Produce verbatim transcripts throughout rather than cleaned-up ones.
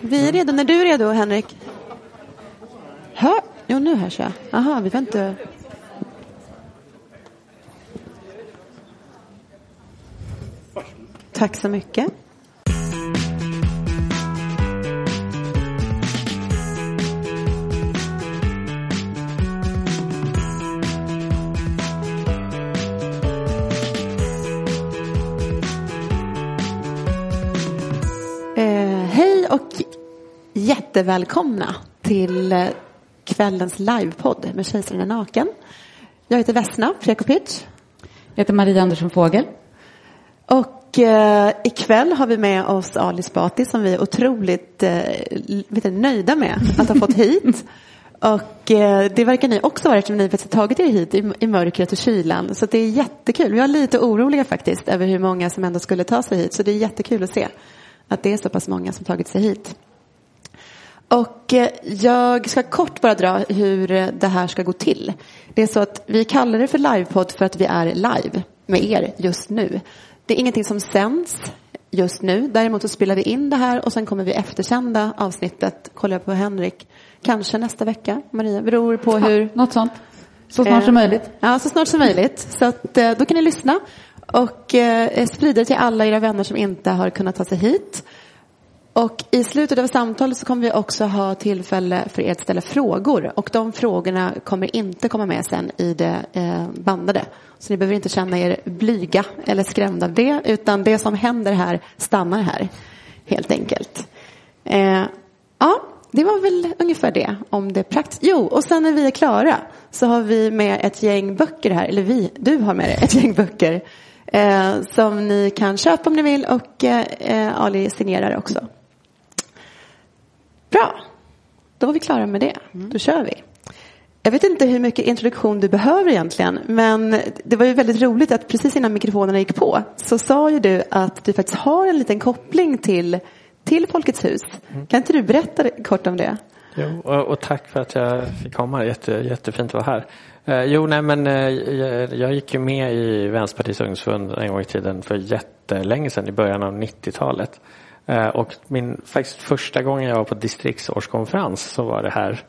Vi är redo när du är redo, Henrik. Hör? Jo, nu hörs jag. Aha, vi väntar. Tack så mycket. Och jättevälkomna till kvällens livepodd med Kejsaren är naken. Jag heter Vessna Freko Pitch. Jag heter Maria Andersson Fågel. Och eh, ikväll har vi med oss Alice Batis som vi är otroligt eh, lite nöjda med att ha fått hit. Och eh, det verkar ni också vara eftersom ni har tagit er hit i, i mörkret och kylan. Så det är jättekul. Vi är lite oroliga faktiskt över hur många som ändå skulle ta sig hit. Så det är jättekul att se att det är så pass många som tagit sig hit. Och jag ska kort bara dra hur det här ska gå till. Det är så att vi kallar det för livepodd för att vi är live med er just nu. Det är ingenting som sänds just nu. Däremot så spelar vi in det här och sen kommer vi eftersända avsnittet. Kollar jag på Henrik. Kanske nästa vecka, Maria. Beror på hur... Ja, något sånt. Så snart som möjligt. Ja, så snart som möjligt. Så att, då kan ni lyssna. Och eh, sprider till alla era vänner som inte har kunnat ta sig hit. Och i slutet av samtalet så kommer vi också ha tillfälle för er att ställa frågor. Och de frågorna kommer inte komma med sen i det eh, bandade. Så ni behöver inte känna er blyga eller skrämda av det. Utan det som händer här stannar här, helt enkelt. Eh, ja, det var väl ungefär det om det praktiskt. Jo, och sen när vi är klara så har vi med ett gäng böcker här. Eller vi, du har med dig ett gäng böcker. Eh, som ni kan köpa om ni vill. Och eh, Ali signerar också. Bra. Då var vi klara med det. Mm. Då kör vi. Jag vet inte hur mycket introduktion du behöver egentligen. Men det var ju väldigt roligt att precis innan mikrofonerna gick på. Så sa ju du att du faktiskt har en liten koppling till, till Folkets hus. Mm. Kan inte du berätta kort om det? Jo, och, och tack för att jag fick komma. Jätte, jättefint att vara här. Eh, jo, nej men eh, jag, jag gick ju med i Vänsterpartiets ungdomsfund en gång i tiden för jättelänge sedan i början av nittiotalet. Eh, och min faktiskt första gången jag var på distriktsårskonferens så var det här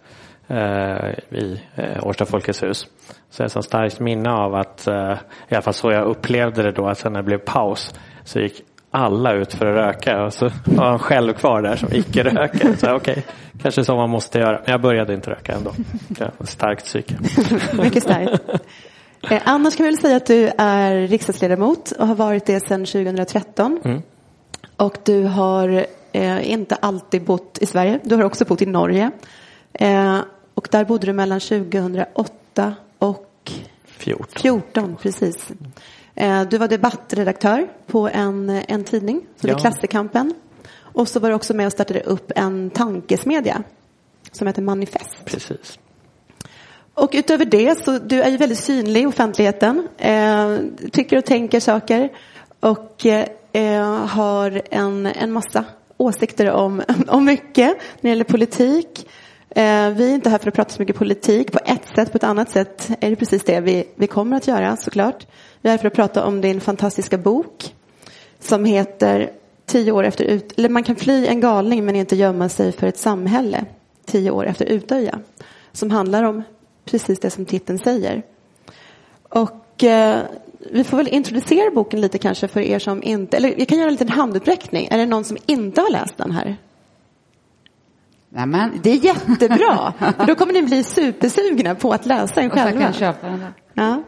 eh, i eh, Årsta Folkets hus. Så jag har ett starkt minne av att, eh, i alla fall så jag upplevde det då, att sen när det blev paus så gick alla ut för att röka och så var han själv kvar där som icke röker. Så okej, okay, kanske som man måste göra. Men jag började inte röka ändå. Starkt psyke. Mycket starkt. Eh, annars kan vi väl säga att du är riksdagsledamot och har varit det sedan tjugo tretton. Mm. Och du har eh, inte alltid bott i Sverige. Du har också bott i Norge. Eh, och där bodde du mellan tjugohundraåtta och fjorton, fjorton precis. Du var debattredaktör på en, en tidning som ja. är Klassekampen. Och så var du också med och startade upp en tankesmedja som heter Manifest. Precis. Och utöver det så du är ju väldigt synlig i offentligheten. Eh, tycker och tänker saker. Och eh, har en, en massa åsikter om, om mycket när det gäller politik. Eh, vi är inte här för att prata så mycket politik. På ett sätt, på ett annat sätt är det precis det vi, vi kommer att göra såklart. Vi är för att prata om din fantastiska bok som heter Tio år efter ut... Eller man kan fly en galning men inte gömma sig för ett samhälle. Tio år efter Utøya. Som handlar om precis det som titeln säger. Och eh, vi får väl introducera boken lite kanske för er som inte... Eller jag kan göra en liten handuppräckning. Är det någon som inte har läst den här? Nej, men det är jättebra. För då kommer ni bli supersugna på att läsa den själva. Och sen kan jag köpa den där. Ja.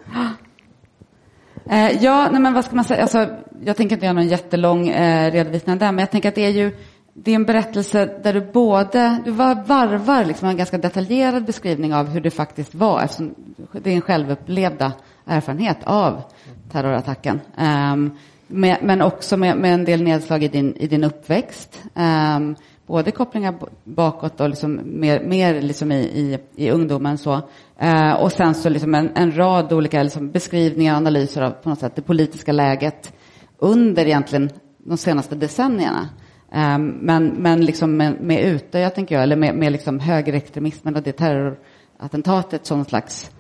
Eh, ja, nej men vad ska man säga? Alltså, jag tänker inte göra någon jättelång eh, redovisning där, men jag tänker att det är ju det är en berättelse där du både du var, varvar liksom en ganska detaljerad beskrivning av hur det faktiskt var, eftersom det är en självupplevda erfarenhet av terrorattacken. Um, med, men också med, med en del nedslag i din i din uppväxt, um, både kopplingar bakåt och liksom mer mer liksom i i, i ungdomen så. Uh, och sen så liksom en, en rad olika liksom beskrivningar och analyser av på något sätt det politiska läget under egentligen de senaste decennierna. Uh, men, men liksom med, med Utøya, jag tänker jag, eller med, med liksom högerextremismen och det terrorattentatet som en slags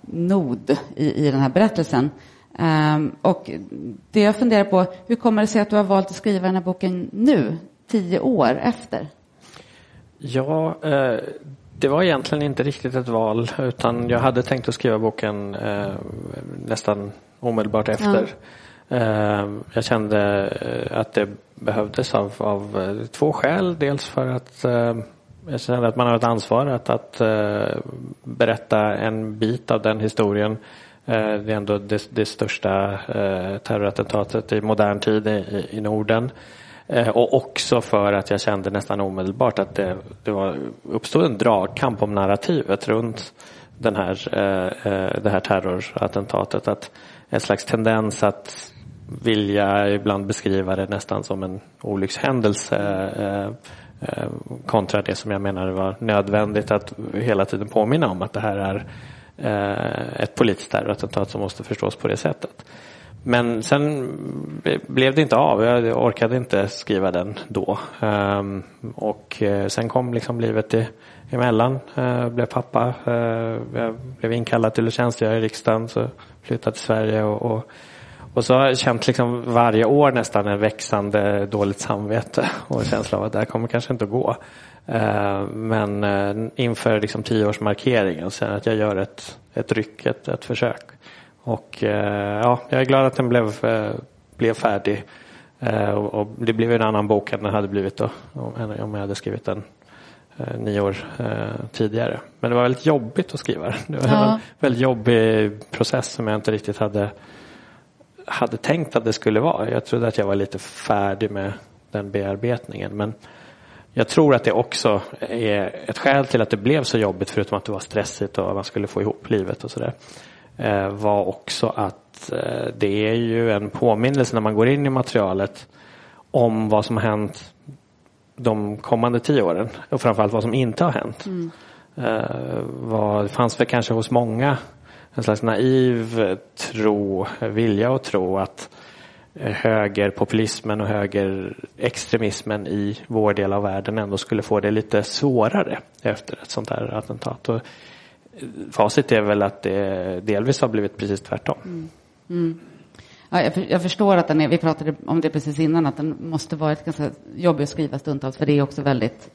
nod i, i den här berättelsen. Uh, och det jag funderar på, hur kommer det sig att du har valt att skriva den här boken nu? tio år efter? Ja, eh, det var egentligen inte riktigt ett val, utan jag hade tänkt att skriva boken eh, nästan omedelbart efter. Ja. Eh, jag kände att det behövdes av, av två skäl. Dels för att eh, jag kände att man har ett ansvar att, att eh, berätta en bit av den historien. Det är ändå det, det största terrorattentatet i modern tid i, i Norden. Och också för att jag kände nästan omedelbart att det, det var, uppstod en dragkamp om narrativet runt den här, det här terrorattentatet. Att en slags tendens att vilja ibland beskriva det nästan som en olyckshändelse kontra det som jag menar var nödvändigt att hela tiden påminna om att det här är ett politiskt terrorattentat som måste förstås på det sättet. Men sen blev det inte av. Jag orkade inte skriva den då. Och sen kom liksom livet i, emellan. Jag blev pappa. Jag blev inkallad till att tjänstgöra i riksdagen. Så flyttade till Sverige. Och, och, och så har jag känt liksom varje år nästan en växande dåligt samvete. Och en känsla av att det här kommer kanske inte att gå. Men inför liksom tioårsmarkeringen så att jag gör ett, ett ryck, ett, ett försök. Och ja, jag är glad att den blev, blev färdig. Och det blev en annan bok än den hade blivit då, om jag hade skrivit den nio år tidigare. Men det var väldigt jobbigt att skriva den. Det var en ja. väldigt jobbig process som jag inte riktigt hade, hade tänkt att det skulle vara. Jag trodde att jag var lite färdig med den bearbetningen, men jag tror att det också är ett skäl till att det blev så jobbigt, förutom att det var stressigt och man skulle få ihop livet och sådär, var också att det är ju en påminnelse när man går in i materialet om vad som har hänt de kommande tio åren och framförallt vad som inte har hänt. Mm. Vad fanns väl kanske hos många en slags naiv tro, vilja och tro att högerpopulismen och högerextremismen i vår del av världen ändå skulle få det lite svårare efter ett sånt här attentat. Och facit är väl att det delvis har blivit precis tvärtom. Mm. Mm. Ja, jag, för, jag förstår att den är, vi pratade om det precis innan, att den måste vara ett ganska jobbigt att skriva stundtals, för det är också väldigt,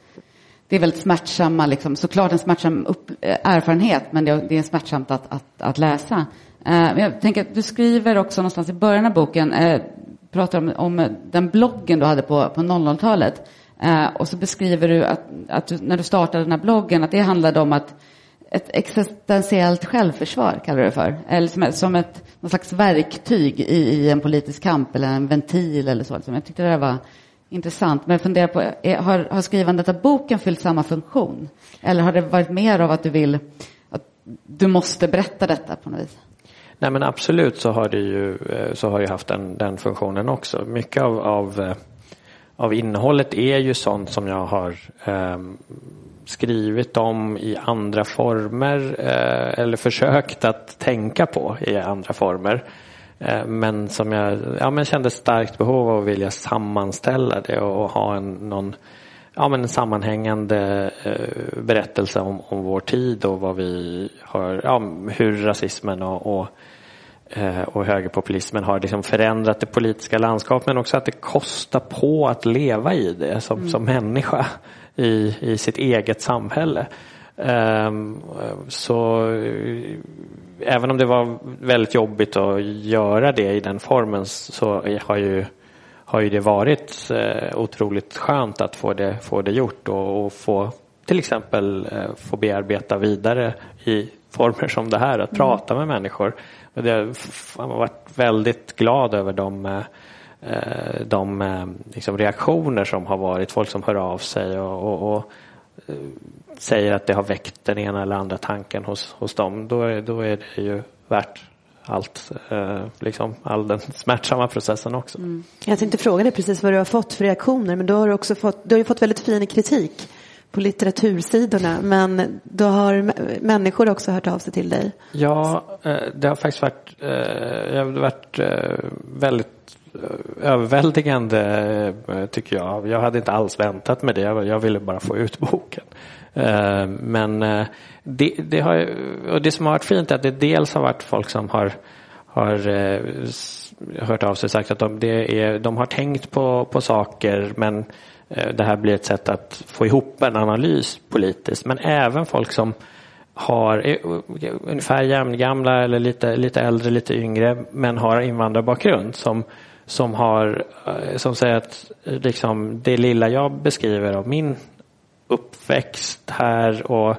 det är väldigt smärtsamma liksom, såklart en smärtsam upp, erfarenhet, men det, det är smärtsamt att, att, att läsa. Uh, jag tänker att du skriver också någonstans i början av boken, uh, pratar om, om den bloggen du hade på, på nolltalet, uh, och så beskriver du att, att du, när du startade den här bloggen, att det handlade om att ett existentiellt självförsvar, kallar du det för, eller som, som ett någon slags verktyg i, i en politisk kamp eller en ventil eller så. Liksom. Jag tyckte det där var intressant, men jag funderar på, är, har, har skrivandet av boken fyllt samma funktion, eller har det varit mer av att du vill att du måste berätta detta på något vis? Nej, men absolut så har det ju, så har jag haft den, den funktionen också. Mycket av, av, av innehållet är ju sånt som jag har eh, skrivit om i andra former eh, eller försökt att tänka på i andra former. Eh, men som jag ja, men kände starkt behov av att vilja sammanställa det och, och ha en, någon, ja, men en sammanhängande eh, berättelse om, om vår tid och vad vi har, ja, hur rasismen och, och, eh, och högerpopulismen har liksom förändrat det politiska landskapet, men också att det kostar på att leva i det som, mm. som människa i, i sitt eget samhälle. Eh, så eh, även om det var väldigt jobbigt att göra det i den formen, så har ju har ju det varit eh, otroligt skönt att få det, få det gjort och, och få till exempel eh, få bearbeta vidare i former som det här, att mm. prata med människor. Och det har varit väldigt glad över de, eh, de eh, liksom reaktioner som har varit, folk som hör av sig och, och, och eh, säger att det har väckt den ena eller andra tanken hos, hos dem. Då är, då är det ju värt allt, eh, liksom, all den smärtsamma processen också. Mm. Jag tänkte fråga dig precis vad du har fått för reaktioner, men då har du också fått, du har ju fått väldigt fin kritik på litteratursidorna, men då har människor också hört av sig till dig. Ja, eh, det har faktiskt varit, eh, jag har varit eh, väldigt eh, överväldigande, eh, tycker jag. Jag hade inte alls väntat mig det, jag, jag ville bara få ut boken. Men det, det, har, och det som har varit fint är att det dels har varit folk som har, har hört av sig och sagt att de, det är, de har tänkt på, på saker, men det här blir ett sätt att få ihop en analys politiskt. Men även folk som har ungefär jämngamla eller lite, lite äldre, lite yngre, men har invandrarbakgrund som, som, har, som säger att liksom, det lilla jag beskriver av min uppväxt här och,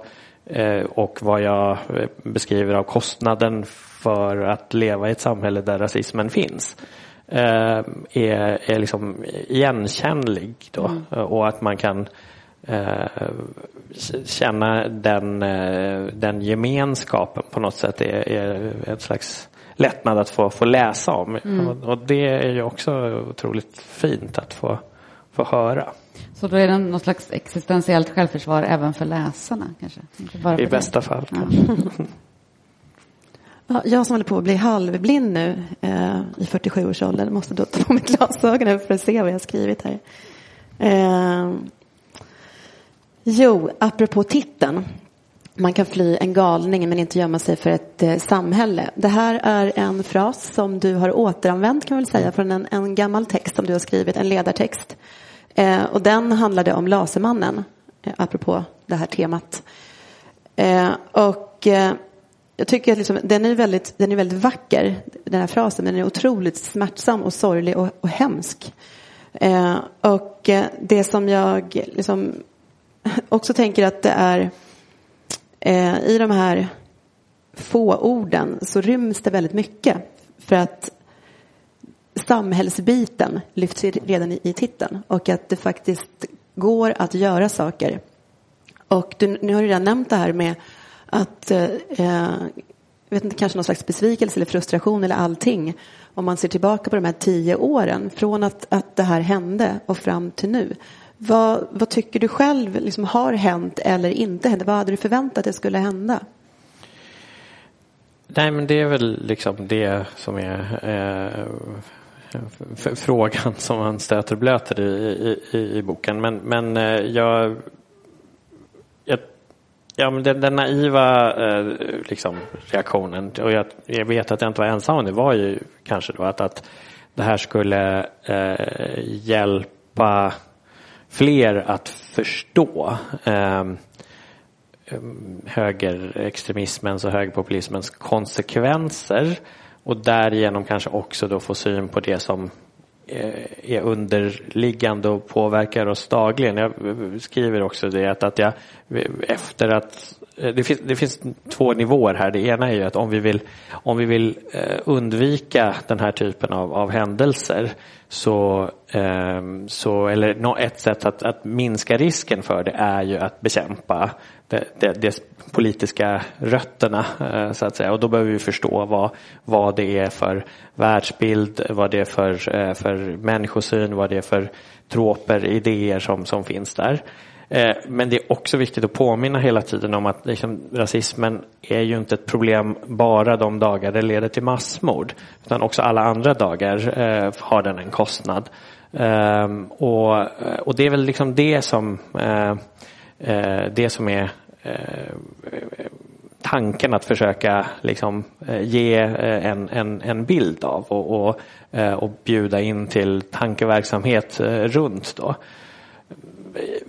och vad jag beskriver av kostnaden för att leva i ett samhälle där rasismen finns är, är liksom igenkännlig då. Mm. Och att man kan känna den, den gemenskapen på något sätt är, är ett slags lättnad att få, få läsa om. Mm. Och, och det är ju också otroligt fint att få, få höra. Så då är det något slags existentiellt självförsvar även för läsarna kanske? Inte bara för I det. Bästa fall. Ja. Ja, jag som håller på att bli halvblind nu eh, i fyrtiosju års ålder måste då ta på mig glasögonen för att se vad jag har skrivit här. Eh, jo, apropå titeln. Man kan fly en galning men inte gömma sig för ett eh, samhälle. Det här är en fras som du har återanvänt kan man väl säga från en, en gammal text som du har skrivit, en ledartext. Eh, och den handlade om Lasermannen, eh, apropå det här temat. Eh, och... Eh, Jag tycker att liksom, den, är väldigt, den är väldigt vacker, den här frasen, men den är otroligt smärtsam och sorglig och, och hemsk. Eh, och det som jag liksom också tänker att det är, eh, i de här få orden så ryms det väldigt mycket. För att samhällsbiten lyfts redan i, i titeln och att det faktiskt går att göra saker. Och du, nu har du redan nämnt det här med att eh, vet inte, kanske någon slags besvikelse eller frustration eller allting om man ser tillbaka på de här tio åren från att, att det här hände och fram till nu. Vad, vad tycker du själv liksom har hänt eller inte hänt? Vad hade du förväntat att det skulle hända? Nej, men det är väl liksom det som är eh, f- frågan som man stöter och blöter i, i, i, i boken. Men, men eh, jag... jag Ja, men den, den naiva eh, liksom, reaktionen, och jag, jag vet att jag inte var ensam om det, var ju kanske då att, att det här skulle eh, hjälpa fler att förstå eh, högerextremismens och högerpopulismens konsekvenser och därigenom kanske också då få syn på det som är underliggande och påverkar oss dagligen. Jag skriver också det att, att jag efter att det finns, det finns två nivåer här. Det ena är ju att om vi vill, om vi vill undvika den här typen av, av händelser så, så eller ett sätt att, att minska risken för det är ju att bekämpa de, de, de politiska rötterna så att säga. Och då behöver vi förstå vad, vad det är för världsbild, vad det är för, för människosyn, vad det är för troper, idéer som, som finns där. Men det är också viktigt att påminna hela tiden om att liksom, rasismen är ju inte ett problem bara de dagar det leder till massmord, utan också alla andra dagar eh, har den en kostnad. Eh, och, och det är väl liksom det som eh, eh, det som är eh, tanken att försöka liksom, ge en, en, en bild av och, och, eh, och bjuda in till tankeverksamhet eh, runt då.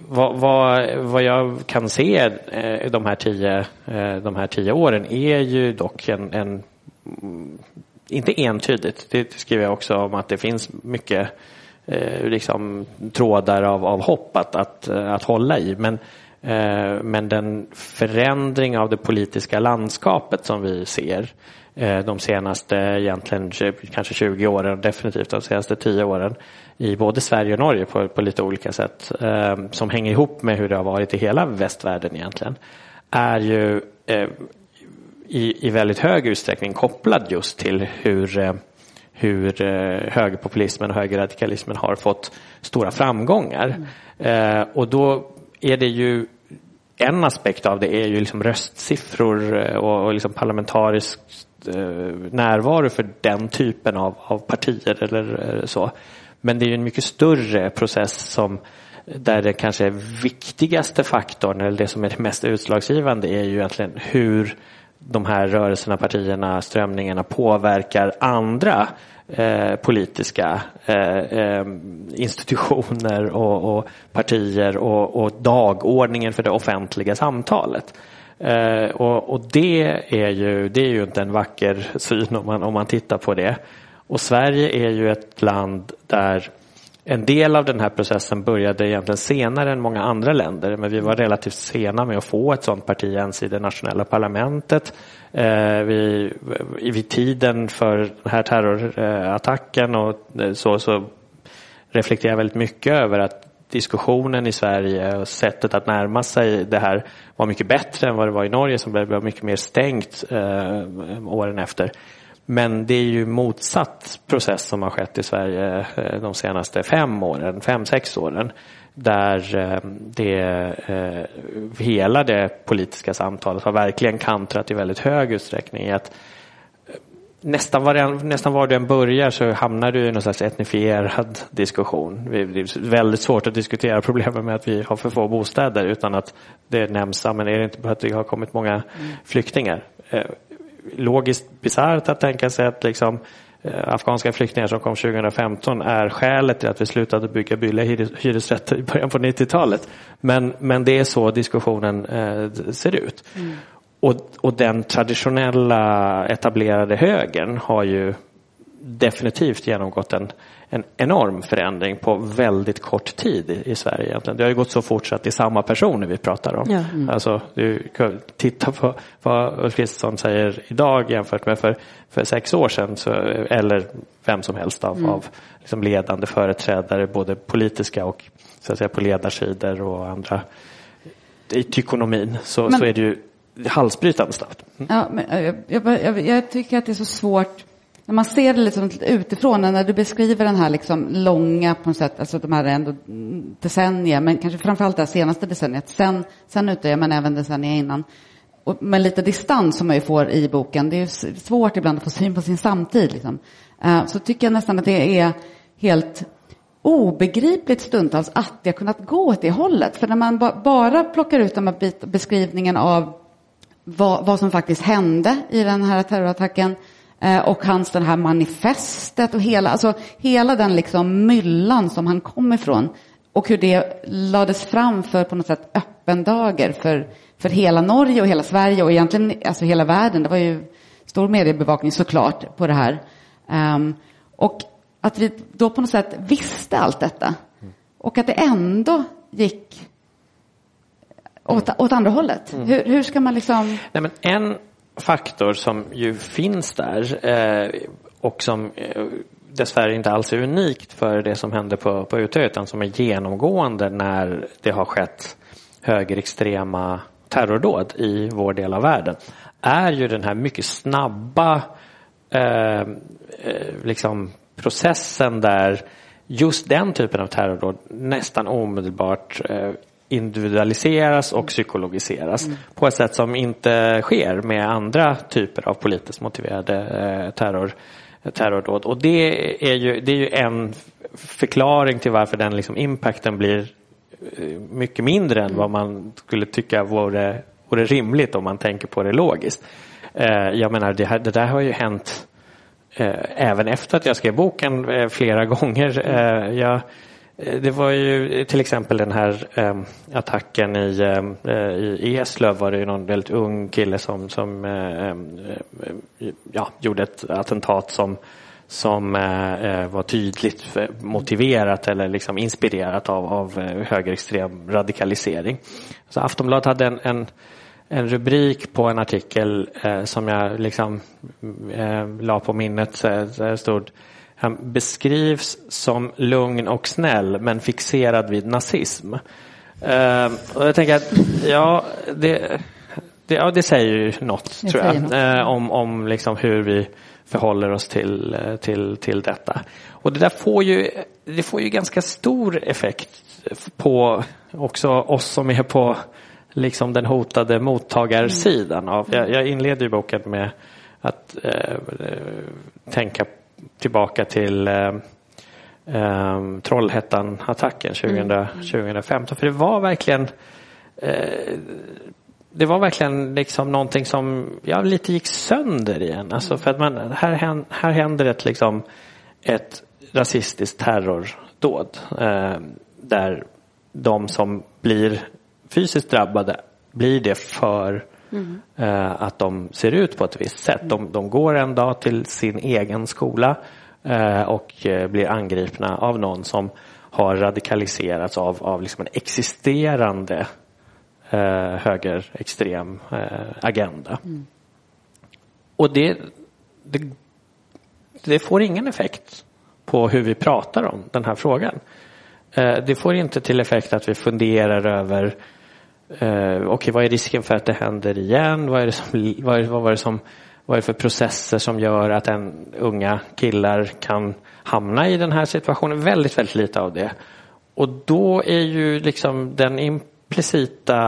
Vad, vad, vad jag kan se de här tio, de här tio åren är ju dock en, en, inte entydigt. Det skriver jag också om, att det finns mycket liksom, trådar av, av hopp att, att, att hålla i. Men, men den förändring av det politiska landskapet som vi ser de senaste egentligen kanske tjugo åren och definitivt de senaste tio åren i både Sverige och Norge på, på lite olika sätt eh, som hänger ihop med hur det har varit i hela västvärlden egentligen är ju eh, i, i väldigt hög utsträckning kopplad just till hur, eh, hur eh, högerpopulismen och högerradikalismen har fått stora framgångar. Mm. Eh, och då är det ju en aspekt av det är ju liksom röstsiffror och, och liksom parlamentarisk närvaro för den typen av, av partier eller så. Men det är ju en mycket större process som där det kanske viktigaste faktorn eller det som är det mest utslagsgivande är ju egentligen hur de här rörelserna, partierna, strömningarna påverkar andra eh, politiska eh, eh, institutioner och, och partier och, och dagordningen för det offentliga samtalet. Eh, och, och det är ju det är ju inte en vacker syn om man, om man tittar på det. Och Sverige är ju ett land där en del av den här processen började egentligen senare än många andra länder, men vi var relativt sena med att få ett sådant parti ens i det nationella parlamentet. Eh, vi, vid tiden för den här terrorattacken och så, så reflekterar jag väldigt mycket över att diskussionen i Sverige och sättet att närma sig det här var mycket bättre än vad det var i Norge, som blev mycket mer stängt eh, åren efter. Men det är ju motsatt process som har skett i Sverige de senaste fem åren, fem, sex åren. Där det, hela det politiska samtalet har verkligen kantrat i väldigt hög utsträckning. I att nästan var, den, nästan var du än börjar så hamnar du i någon slags etnifierad diskussion. Det är väldigt svårt att diskutera problemen med att vi har för få bostäder utan att det nämns. Men är det inte för att det har kommit många flyktingar? Logiskt bizarrt att tänka sig att liksom, eh, afghanska flyktingar som kom tjugo femton är skälet till att vi slutade bygga billiga hyresrätter i början på nittiotalet. Men, men det är så diskussionen eh, ser ut. Mm. Och, och den traditionella etablerade högern har ju definitivt genomgått en, en enorm förändring på väldigt kort tid i, i Sverige egentligen. Det har ju gått så fort så att det är samma personer vi pratar om. Ja. Mm. Alltså, du kan titta på vad Ulf Kristersson säger idag jämfört med för, för sex år sedan så, eller vem som helst av, mm. av liksom ledande företrädare, både politiska och så att säga, på ledarsidor och andra i tykonomin, så, men, så är det ju halsbrytande snabbt. Mm. Ja, men jag, jag, jag, jag tycker att det är så svårt när man ser det liksom utifrån, när du beskriver den här liksom långa på något sätt, alltså de här ändå decennier, men kanske framförallt det senaste decenniet, sen, sen Utøya, men även decennier innan. Och med lite distans som man ju får i boken, det är ju svårt ibland att få syn på sin samtid. Liksom. Uh, så tycker jag nästan att det är helt obegripligt stundtals att jag kunnat gå åt det hållet. För när man ba- bara plockar ut den här bit- beskrivningen av vad, vad som faktiskt hände i den här terrorattacken, och hans den här manifestet och hela, alltså hela den liksom myllan som han kom ifrån och hur det lades fram för på något sätt öppen dagar för, för hela Norge och hela Sverige och egentligen alltså hela världen. Det var ju stor mediebevakning såklart på det här. Um, och att vi då på något sätt visste allt detta och att det ändå gick åt, åt andra hållet. Mm. Hur, hur ska man liksom... Nej, men en... faktor som ju finns där eh, och som eh, dessvärre inte alls är unikt för det som hände på, på Utøya, utan som är genomgående när det har skett högerextrema terrordåd i vår del av världen, är ju den här mycket snabba eh, liksom processen där just den typen av terrordåd nästan omedelbart eh, individualiseras och psykologiseras mm. på ett sätt som inte sker med andra typer av politiskt motiverade eh, terror, terrordåd. Och det är, ju, det är ju en förklaring till varför den liksom impacten blir eh, mycket mindre än mm. vad man skulle tycka vore, vore rimligt om man tänker på det logiskt. Eh, jag menar, det, här, det där har ju hänt eh, även efter att jag skrev boken eh, flera gånger. Eh, jag Det var ju till exempel den här eh, attacken i, eh, i Eslöv, var det ju någon väldigt ung kille som, som eh, ja, gjorde ett attentat som, som eh, var tydligt motiverat eller liksom inspirerat av, av högerextrem radikalisering. Så Aftonbladet hade en, en, en rubrik på en artikel eh, som jag liksom eh, la på minnet, där stod: han beskrivs som lugn och snäll men fixerad vid nazism. Eh, och jag tänker att ja, det, det, ja, det säger ju något, det tror jag, något. Eh, om, om liksom hur vi förhåller oss till, till, till detta. Och det där får ju, det får ju ganska stor effekt på också oss som är på liksom den hotade mottagarsidan. Av, jag, jag inleder ju boken med att eh, tänka på tillbaka till eh, eh, Trollhättan-attacken tjugo, mm. tjugo femton. För det var verkligen eh, det var verkligen liksom någonting som jag lite gick sönder igen. Alltså för att man, här, här händer ett, liksom, ett rasistiskt terrordåd eh, där de som blir fysiskt drabbade blir det för mm. eh, att de ser ut på ett visst sätt. Mm. De, de går en dag till sin egen skola eh, och eh, blir angripna av någon som har radikaliserats av, av liksom en existerande eh, högerextrem eh, agenda. Mm. Och det, det, det får ingen effekt på hur vi pratar om den här frågan. Eh, det får inte till effekt att vi funderar över eh, okej, vad är risken för att det händer igen? Vad är det som, vad är, vad var det som Vad är det för processer som gör att en unga killar kan hamna i den här situationen? Väldigt, väldigt lite av det. Och då är ju liksom den implicita,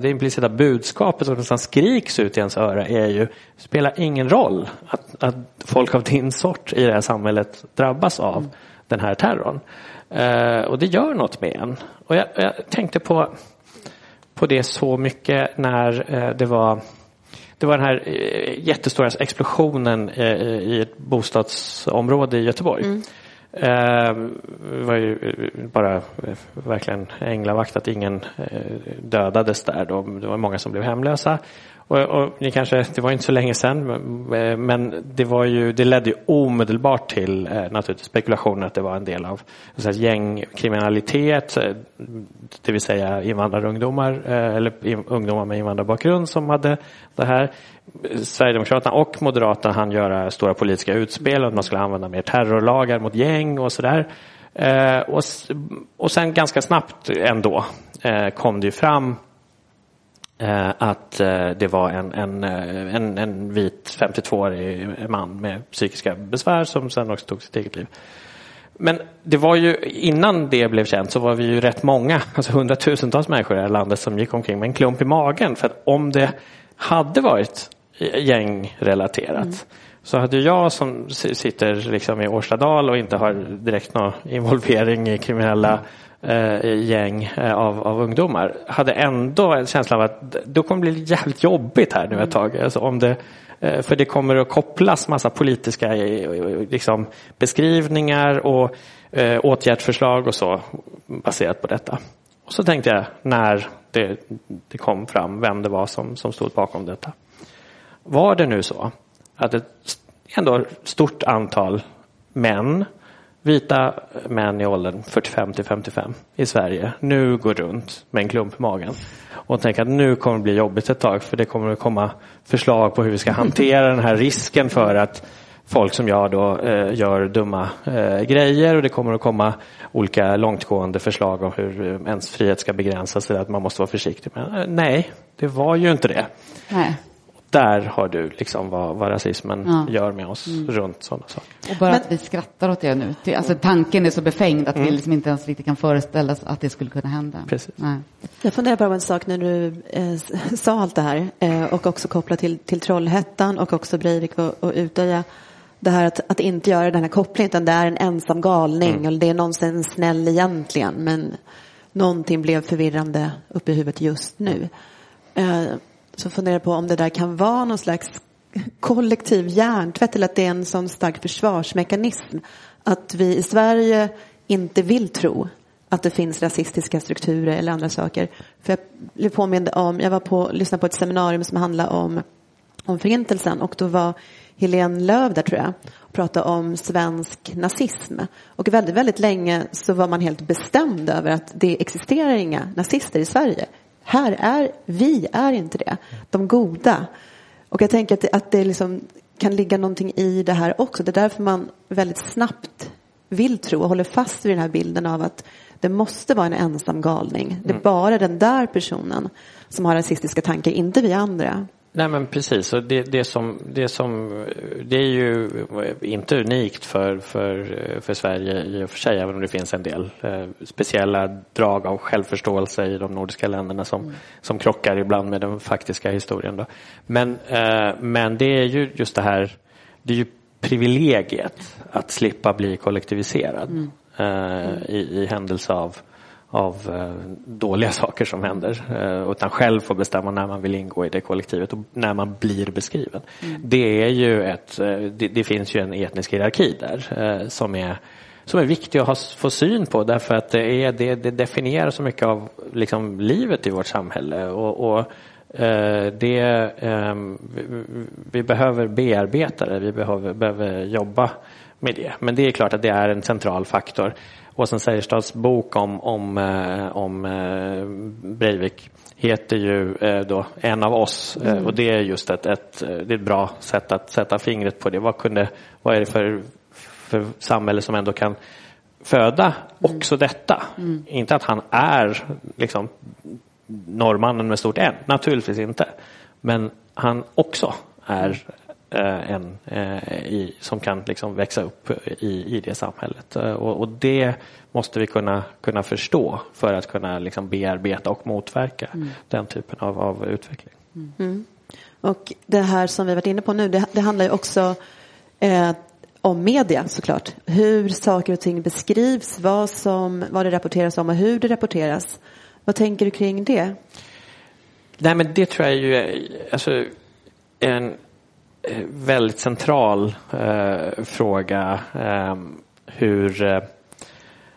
det implicita budskapet som nästan skriks ut i ens öra är ju, spelar ingen roll att, att folk av din sort i det här samhället drabbas av mm. den här terrorn. Eh, och det gör något med en. Och jag, jag tänkte på, på det så mycket när eh, det var... Det var den här jättestora explosionen i ett bostadsområde i Göteborg. Mm. Det var ju bara verkligen änglavakt att ingen dödades där. Det var många som blev hemlösa. Och, och ni kanske, det var inte så länge sedan, men det var ju, det ledde ju omedelbart till naturligtvis spekulationer att det var en del av så här, gängkriminalitet, det vill säga invandrarungdomar eller ungdomar med invandrarbakgrund som hade det här. Sverigedemokraterna och Moderaterna hann göra stora politiska utspel att man skulle använda mer terrorlagar mot gäng och sådär. Och, och sen ganska snabbt ändå kom det ju fram att det var en, en, en, en vit femtiotvåårig man med psykiska besvär som sen också tog sitt eget liv. Men det var ju, innan det blev känt så var vi ju rätt många, alltså hundratusentals människor i det här landet som gick omkring med en klump i magen. För att om det hade varit gängrelaterat mm. så hade jag som sitter liksom i Årstadal och inte har direkt någon involvering i kriminella gäng av, av ungdomar hade ändå en känsla av att då kommer det bli jävligt jobbigt här nu ett tag. Alltså om det, för det kommer att kopplas massa politiska liksom, beskrivningar och eh, åtgärdsförslag och så baserat på detta. Och så tänkte jag när det, det kom fram vem det var som, som stod bakom detta. Var det nu så att ett ändå stort antal män, vita män i åldern fyrtiofem till femtiofem i Sverige nu går runt med en klump i magen och tänker att nu kommer det bli jobbigt ett tag för det kommer att komma förslag på hur vi ska hantera den här risken för att folk som jag då eh, gör dumma eh, grejer och det kommer att komma olika långtgående förslag om hur ens frihet ska begränsas så att man måste vara försiktig. Men eh, nej, det var ju inte det. Nej. Där har du liksom vad, vad rasismen ja. gör med oss mm. runt sådana saker. Och bara men, att vi skrattar åt det nu. Det, alltså, tanken är så befängd att mm. vi liksom inte ens riktigt kan föreställa oss att det skulle kunna hända. Precis. Nej. Jag funderar bara på en sak när du eh, sa allt det här. Eh, och också koppla till, till Trollhättan och också Breivik och, och Utøya. Det här att, att inte göra den här kopplingen utan det är en ensam galning. Mm. Och det är någonsin snäll egentligen. Men någonting blev förvirrande uppe i huvudet just nu. Eh, Så funderar på om det där kan vara någon slags kollektiv hjärntvätt eller att det är en sån stark försvarsmekanism att vi i Sverige inte vill tro att det finns rasistiska strukturer eller andra saker. För jag blev påmind om, jag var på, lyssnade på ett seminarium som handlade om, om förintelsen och då var Helene Lööf där tror jag och pratade om svensk nazism. Och väldigt, väldigt länge så var man helt bestämd över att det existerar inga nazister i Sverige. Här är, vi är inte det. De goda. Och jag tänker att det, att det liksom kan ligga någonting i det här också. Det är därför man väldigt snabbt vill tro och håller fast vid den här bilden av att det måste vara en ensam galning. Det är mm. bara den där personen som har rasistiska tankar, inte vi andra. Nej men precis, och det, det, som, det, som, det är ju inte unikt för, för, för Sverige i och för sig, även om det finns en del eh, speciella drag av självförståelse i de nordiska länderna som, mm. som krockar ibland med den faktiska historien då. Men, eh, men det är ju just det här, det är ju privilegiet att slippa bli kollektiviserad mm. eh, i, i händelse av av dåliga saker som händer, utan själv får bestämma när man vill ingå i det kollektivet och när man blir beskriven. Mm. Det är ju ett det, det finns ju en etnisk hierarki där som är som är viktig att ha, få syn på, därför att det är det, det definierar så mycket av liksom livet i vårt samhälle, och, och det vi behöver bearbeta det, vi behöver behöver jobba med det. Men det är klart att det är en central faktor. Och sen Sägerstads bok om, om, om Breivik heter ju då En av oss. Mm. Och det är just ett, ett, det är ett bra sätt att sätta fingret på det. Vad, kunde, vad är det för, för samhälle som ändå kan föda också detta? Mm. Inte att han är liksom norrmannen med stort N, naturligtvis inte. Men han också är en i, som kan liksom växa upp i, i det samhället, och, och det måste vi kunna, kunna förstå för att kunna liksom bearbeta och motverka mm. den typen av, av utveckling. Mm. Mm. Och det här som vi varit inne på nu, det, det handlar ju också eh, om media såklart, hur saker och ting beskrivs, vad, som, vad det rapporteras om och hur det rapporteras. Vad tänker du kring det? Nej, men det tror jag ju alltså, en väldigt central eh, fråga, eh, hur, eh,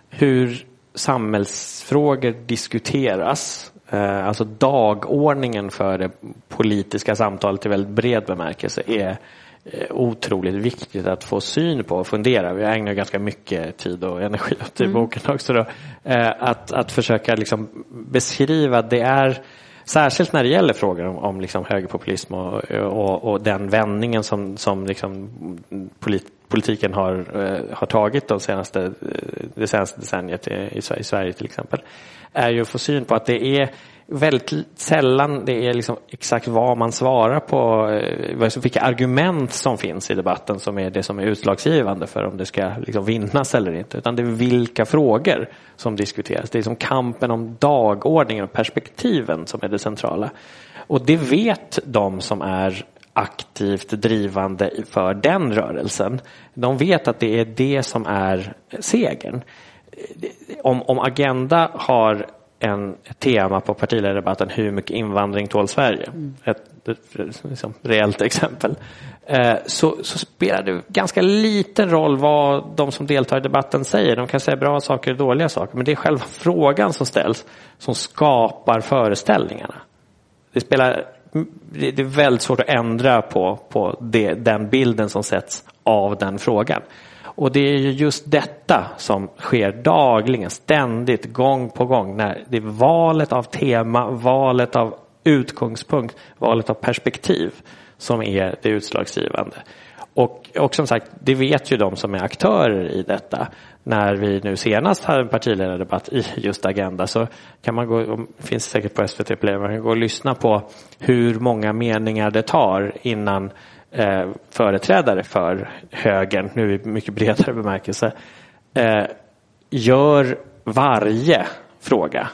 hur samhällsfrågor diskuteras. Eh, alltså dagordningen för det politiska samtalet i väldigt bred bemärkelse är eh, otroligt viktigt att få syn på och fundera. Vi ägnar ganska mycket tid och energi åt i mm. boken också. Då. Eh, att, att försöka liksom beskriva att det är... Särskilt när det gäller frågor om, om liksom högerpopulism och, och, och den vändningen som, som liksom polit, politiken har, eh, har tagit de senaste, det senaste decenniet i, i, i Sverige till exempel, är ju att få syn på att det är väldigt sällan det är liksom exakt vad man svarar på, vilka argument som finns i debatten som är det som är utslagsgivande för om det ska liksom vinnas eller inte, utan det är vilka frågor som diskuteras. Det är som kampen om dagordningen och perspektiven som är det centrala, och det vet de som är aktivt drivande för den rörelsen. De vet att det är det som är segern. Om, om Agenda har en tema på partiledardebatten, hur mycket invandring tål Sverige, mm. ett liksom, reellt exempel, eh, så, så spelar det ganska liten roll vad de som deltar i debatten säger. De kan säga bra saker och dåliga saker, men det är själva frågan som ställs som skapar föreställningarna. Det spelar det är väldigt svårt att ändra på, på det, den bilden som sätts av den frågan. Och det är ju just detta som sker dagligen, ständigt, gång på gång. När det är valet av tema, valet av utgångspunkt, valet av perspektiv som är det utslagsgivande. Och, och som sagt, det vet ju de som är aktörer i detta. När vi nu senast hade en partiledardebatt i just Agenda, så kan man gå, finns säkert på S V T Play, man kan gå och lyssna på hur många meningar det tar innan Eh, företrädare för högern, nu i mycket bredare bemärkelse, eh, gör varje fråga,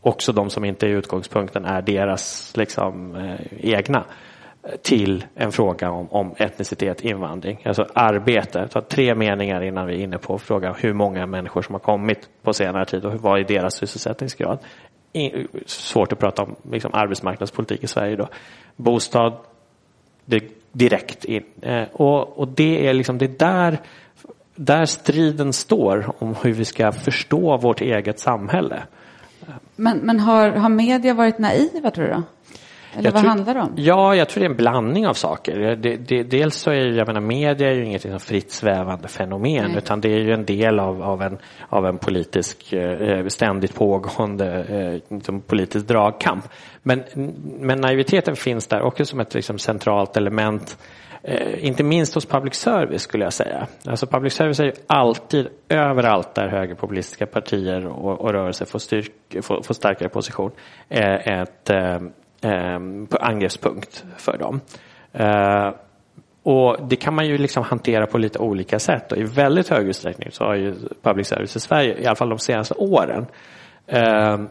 också de som inte är utgångspunkten är deras liksom, eh, egna, till en fråga om, om etnicitet, invandring, alltså arbete. Ta tre meningar innan vi är inne på frågan hur många människor som har kommit på senare tid och vad är deras sysselsättningsgrad. In, svårt att prata om liksom, arbetsmarknadspolitik i Sverige då. Bostad, det direkt in. Och, och det är liksom det där där striden står om hur vi ska förstå vårt eget samhälle. Men, men har, har media varit naiva, tror du? Eller jag vad tror, handlar det om? Ja, jag tror det är en blandning av saker. Det, det, dels så är jag menar, media är ju inget liksom fritt svävande fenomen. Nej. Utan det är ju en del av, av, en, av en politisk ständigt pågående politisk dragkamp. Men, men naiviteten finns där också som ett liksom centralt element, inte minst hos public service skulle jag säga. Alltså public service är ju alltid överallt där högerpopulistiska partier och, och rörelser får, styrk, får, får starkare position ett på angreppspunkt för dem. Uh, och det kan man ju liksom hantera på lite olika sätt, och i väldigt hög utsträckning så har ju public service i Sverige, i alla fall de senaste åren, uh,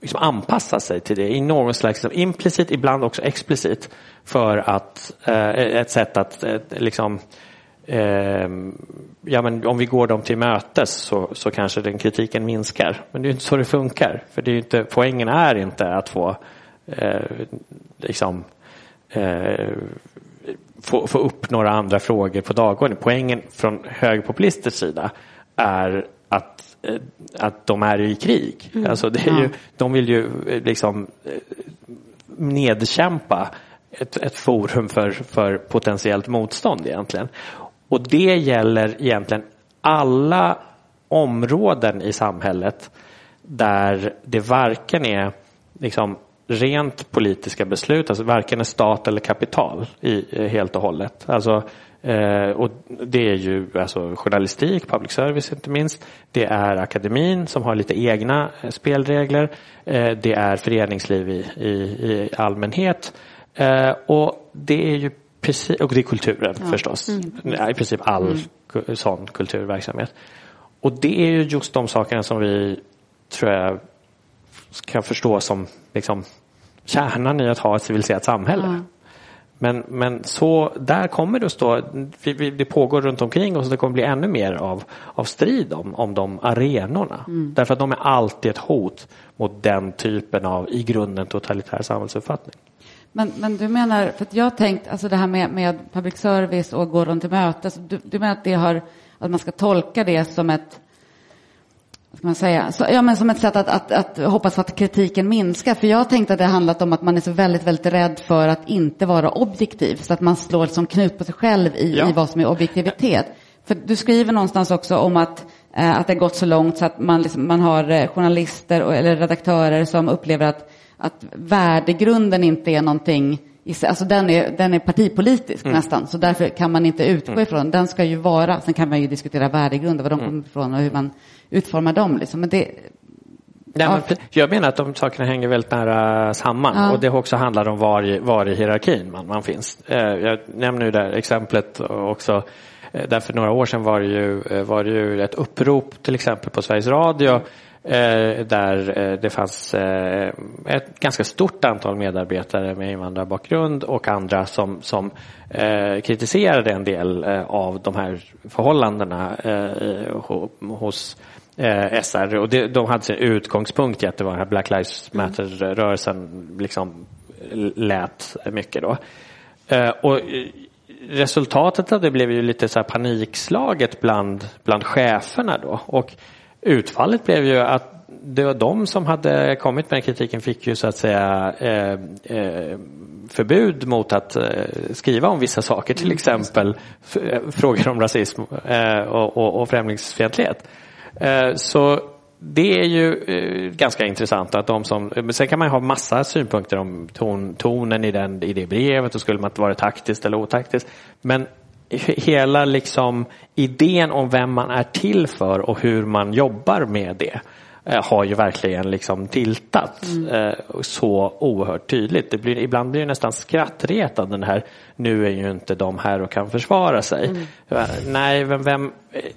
liksom anpassat sig till det i någon slags liksom, implicit, ibland också explicit, för att uh, ett sätt att uh, liksom eh, ja, men om vi går dem till mötes så, så kanske den kritiken minskar. Men det är inte så det funkar. För det är inte, poängen är inte att få eh, liksom eh, få, få upp några andra frågor på dagordningen. Poängen från högerpopulisters sida är att, att de är i krig. Mm. Alltså det är ju, de vill ju liksom nedkämpa ett, ett forum för, för potentiellt motstånd egentligen. Och det gäller egentligen alla områden i samhället där det varken är liksom rent politiska beslut, alltså varken är stat eller kapital i, helt och hållet. Alltså, eh, och det är ju alltså, journalistik, public service inte minst. Det är akademin som har lite egna spelregler. Eh, det är föreningsliv i, i, i allmänhet. Eh, och det är ju precis, och det är kulturen ja. förstås. Mm. I princip all mm. sån kulturverksamhet. Och det är ju just de sakerna som vi tror jag kan förstå som liksom kärnan i att ha ett civiliserat samhälle. Mm. Men, men så där kommer det att stå, det pågår runt omkring och så det kommer bli ännu mer av, av strid om, om de arenorna. Mm. Därför att de är alltid ett hot mot den typen av i grunden totalitär samhällsuppfattning. Men, men du menar, för att jag tänkt alltså det här med, med public service och går de till mötes, du, du menar att det har, att man ska tolka det som ett ska man säga. Så, ja, men som ett sätt att, att, att hoppas att kritiken minskar. För jag tänkte att det handlat om att man är så väldigt, väldigt rädd för att inte vara objektiv. Så att man slår som knut på sig själv i, ja. i vad som är objektivitet. För du skriver någonstans också om att, eh, att det har gått så långt så att man, liksom, man har journalister och, eller redaktörer som upplever att, att värdegrunden inte är någonting. Alltså den är, den är partipolitisk mm. nästan. Så därför kan man inte utgå ifrån. Den ska ju vara, sen kan man ju diskutera värdegrunder, var de kommer ifrån och hur man utformar dem liksom. Men det, Nej, ja. men jag menar att de sakerna hänger väldigt nära samman ja. och det också handlar om var, var i hierarkin man, man finns. Jag nämner ju det här exemplet också. Därför några år sedan var det ju, var det ju ett upprop till exempel på Sveriges Radio där det fanns ett ganska stort antal medarbetare med invandrarbakgrund och andra som, som kritiserade en del av de här förhållandena hos S R. Och de hade sin utgångspunkt i att det var den här Black Lives Matter-rörelsen liksom lät mycket då. Och resultatet av det blev ju lite så här panikslaget bland, bland cheferna då. Och utfallet blev ju att det var de som hade kommit med kritiken fick ju så att säga eh, eh, förbud mot att eh, skriva om vissa saker, till exempel f- frågor om rasism eh, och, och, och främlingsfientlighet. Eh, så det är ju eh, ganska intressant att de som, men sen kan man ha massa synpunkter om ton, tonen i, den, i det brevet och skulle man vara taktiskt eller otaktiskt, men hela liksom idén om vem man är till för och hur man jobbar med det eh, har ju verkligen liksom tiltat eh, så oerhört tydligt. Det blir, ibland blir det nästan skrattretande den här, nu är ju inte de här och kan försvara sig. Mm. Nej, vem, vem,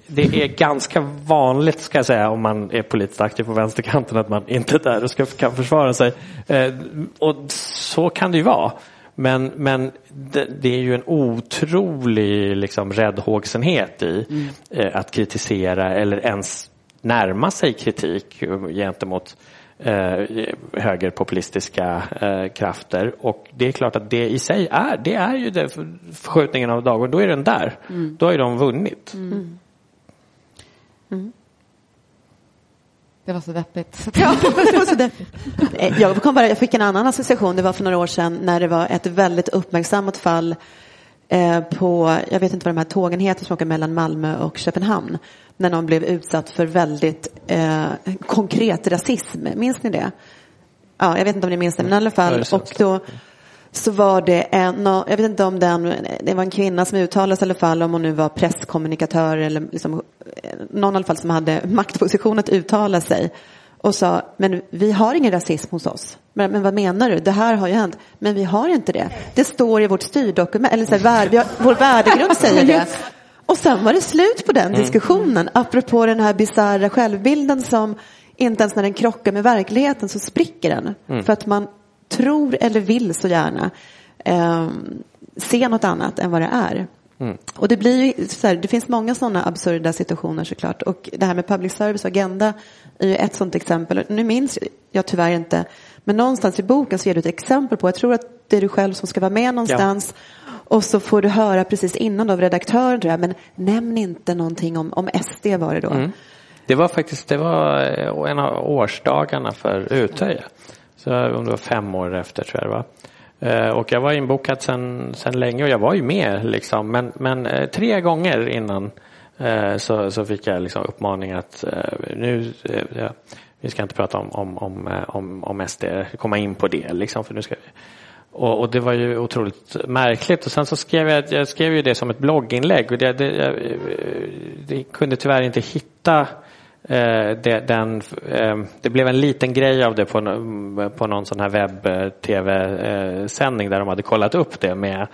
det är ganska vanligt ska jag säga om man är politiskt aktiv på vänsterkanten att man inte är där och ska, kan försvara sig. Eh, och så kan det ju vara. Men, men det, det är ju en otrolig liksom, räddhågsenhet i mm. eh, att kritisera eller ens närma sig kritik gentemot eh, högerpopulistiska eh, krafter. Och det är klart att det i sig är, det är ju det, förskjutningen av dagen. Då är den där. Mm. Då är de vunnit. Mm. Mm. Det var så deppigt. Ja, det var så deppigt. Jag, kom bara, jag fick en annan association. Det var för några år sedan när det var ett väldigt uppmärksammat fall eh, på, jag vet inte vad de här tågen heter som åker mellan Malmö och Köpenhamn. När någon blev utsatt för väldigt eh, konkret rasism. Minns ni det? Ja, jag vet inte om ni minns det, men i alla fall. Och då så var det en, jag vet inte om den, det var en kvinna som uttalades i alla fall, om hon nu var presskommunikatör eller liksom, någon i alla fall som hade maktposition att uttala sig och sa, men vi har ingen rasism hos oss. Men, men vad menar du? Det här har ju hänt. Men vi har inte det. Det står i vårt styrdokument, eller så här, vär, vi har, vår värdegrund säger det. Och sen var det slut på den diskussionen, apropå den här bizarra självbilden som inte ens när den krockar med verkligheten så spricker den. Mm. För att man tror eller vill så gärna eh, se något annat än vad det är. Mm. Och det blir ju så här, det finns många sådana absurda situationer såklart. Och det här med public service och Agenda är ju ett sådant exempel. Nu minns jag tyvärr inte, men någonstans i boken så ger du ett exempel på, jag tror att det är du själv som ska vara med någonstans. Ja. Och så får du höra precis innan av redaktören tror jag, men nämn inte någonting om, om S D var det då. Mm. Det var faktiskt det var en av årsdagarna för Utøya. Så om det var fem år efter tror jag det var. Och jag var inbokad sedan länge och jag var ju med liksom. Men, men tre gånger innan så, så fick jag liksom uppmaning att nu, ja, vi ska inte prata om, om, om, om, om S D, komma in på det liksom, för nu ska vi. Och, och det var ju otroligt märkligt. Och sen så skrev jag, jag skrev ju det som ett blogginlägg och det, det, jag, det kunde tyvärr inte hitta. Det, den, det blev en liten grej av det på, på någon sån här webb-tv-sändning där de hade kollat upp det med,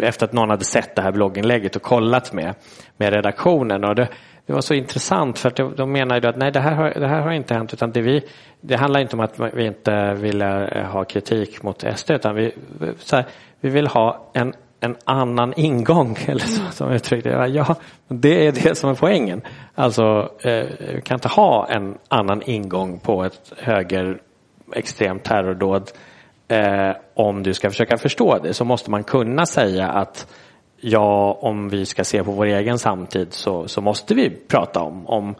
efter att någon hade sett det här blogginlägget och kollat med, med redaktionen. Och det, det var så intressant för att de menade ju att nej, det här har, det här har inte hänt, utan det, vi, det handlar inte om att vi inte vill ha kritik mot S D, utan vi, så här, vi vill ha en en annan ingång eller så som jag uttryckte det. Ja, det är det som är poängen. Alltså eh, vi kan inte ha en annan ingång på ett högerextremt terrordåd. Eh, om du ska försöka förstå det så måste man kunna säga att ja, om vi ska se på vår egen samtid så, så måste vi prata om, om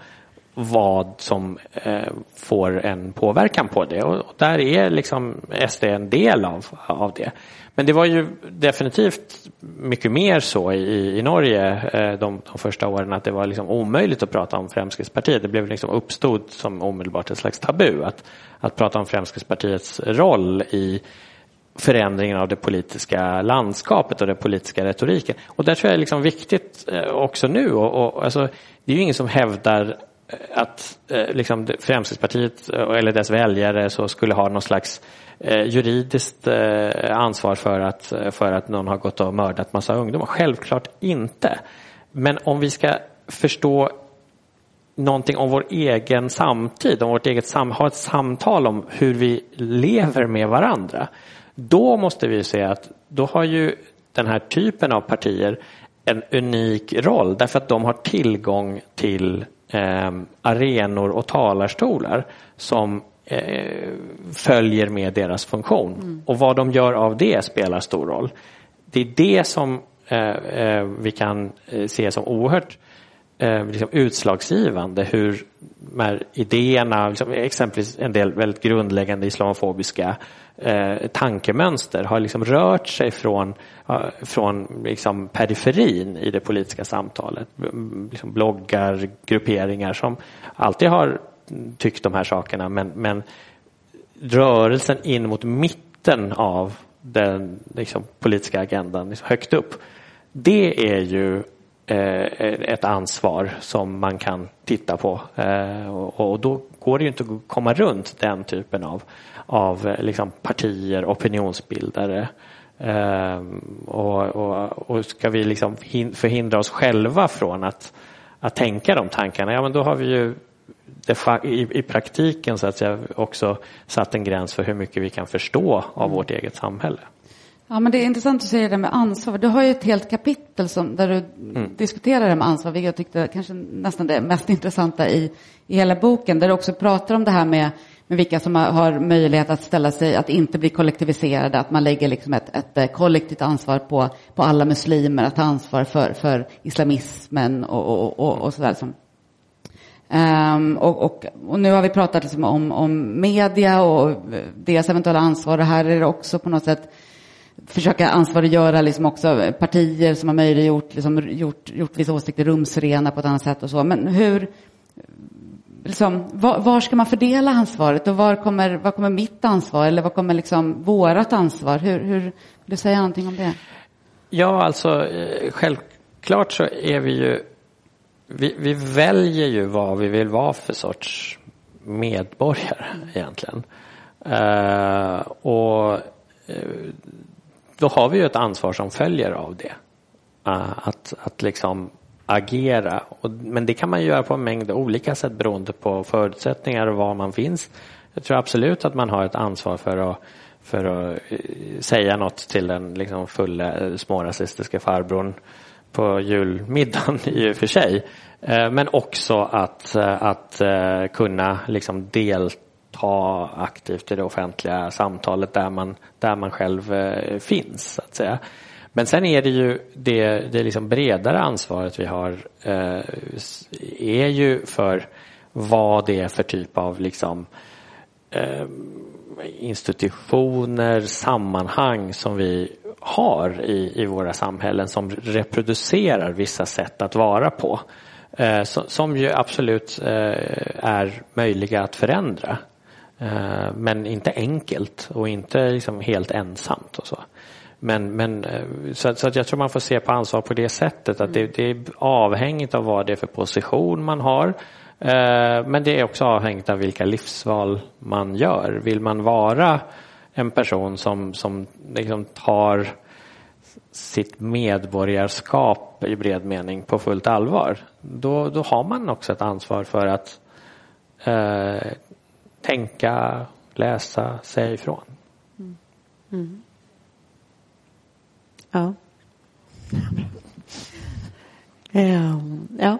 vad som eh, får en påverkan på det. Och, och där är liksom S D en del av, av det. Men det var ju definitivt mycket mer så i, i Norge eh, de, de första åren att det var liksom omöjligt att prata om Fremskrittspartiet. Det blev liksom uppstod som omedelbart ett slags tabu att, att prata om Fremskrittspartiets roll i förändringen av det politiska landskapet och den politiska retoriken. Och där tror jag är liksom viktigt eh, också nu. Och, och, alltså, det är ju ingen som hävdar att eh, liksom Fremskrittspartiet eller dess väljare så skulle ha någon slags eh, juridiskt eh, ansvar för att, för att någon har gått och mördat massa ungdomar. Självklart inte. Men om vi ska förstå någonting om vår egen samtid, om vårt eget sam- ha ett samtal om hur vi lever med varandra, då måste vi se att då har ju den här typen av partier en unik roll, därför att de har tillgång till Eh, arenor och talarstolar som eh, följer med deras funktion. Mm. Och vad de gör av det spelar stor roll. Det är det som eh, eh, vi kan se som oerhört eh, liksom utslagsgivande, hur de här idéerna, liksom, exempelvis en del väldigt grundläggande islamofobiska eh, tankemönster har liksom rört sig från, från liksom periferin i det politiska samtalet. Liksom bloggar, grupperingar som alltid har tyckt de här sakerna, men, men rörelsen in mot mitten av den liksom politiska agendan liksom högt upp, det är ju ett ansvar som man kan titta på, och då går det ju inte att komma runt den typen av, av liksom partier, opinionsbildare, och, och, och ska vi liksom förhindra oss själva från att, att tänka de tankarna, ja men då har vi ju i praktiken så att säga också satt en gräns för hur mycket vi kan förstå av vårt eget samhälle. Ja, men det är intressant att säga det med ansvar. Du har ju ett helt kapitel som, där du mm. diskuterar det med ansvar, vilket jag tyckte kanske nästan det mest intressanta i, i hela boken. Där du också pratar om det här med, med vilka som har, har möjlighet att ställa sig, att inte bli kollektiviserade. Att man lägger liksom ett, ett kollektivt ansvar på, på alla muslimer. Att ta ansvar för, för islamismen och, och, och, och sådär som. Um, och, och, och nu har vi pratat liksom om, om media och deras eventuella ansvar. Och här är det också på något sätt försöka ansvariggöra liksom också partier som har möjliggjort liksom gjort, gjort vissa åsikter rumsrena på ett annat sätt och så. Men hur liksom, var, var ska man fördela ansvaret, och var kommer, var kommer mitt ansvar, eller var kommer liksom vårat ansvar? Hur, hur vill du säga någonting om det? Ja, alltså självklart så är vi ju vi, vi väljer ju vad vi vill vara för sorts medborgare egentligen. Uh, och då har vi ju ett ansvar som följer av det, att, att liksom agera, men det kan man göra på en mängd olika sätt beroende på förutsättningar och var man finns. Jag tror absolut att man har ett ansvar för att, för att säga något till den liksom fulla smårasistiska farbrorn på julmiddagen i och för sig. Men också att, att kunna liksom delta aktivt i det offentliga samtalet där man, där man själv finns, så att säga. Men sen är det ju det, det liksom bredare ansvaret vi har är ju för vad det är för typ av liksom institutioner, sammanhang som vi har i, i våra samhällen som reproducerar vissa sätt att vara på. Eh, som, som ju absolut eh, är möjliga att förändra. Eh, men inte enkelt och inte liksom helt ensamt och så. Men, men, så, så att jag tror man får se på ansvar på det sättet. Att det, det är avhängigt av vad det är för position man har. Eh, men det är också avhängigt av vilka livsval man gör. Vill man vara en person som, som liksom tar sitt medborgarskap i bred mening på fullt allvar. Då, då har man också ett ansvar för att eh, tänka, läsa, säga ifrån. Mm. Mm. Ja. um, ja.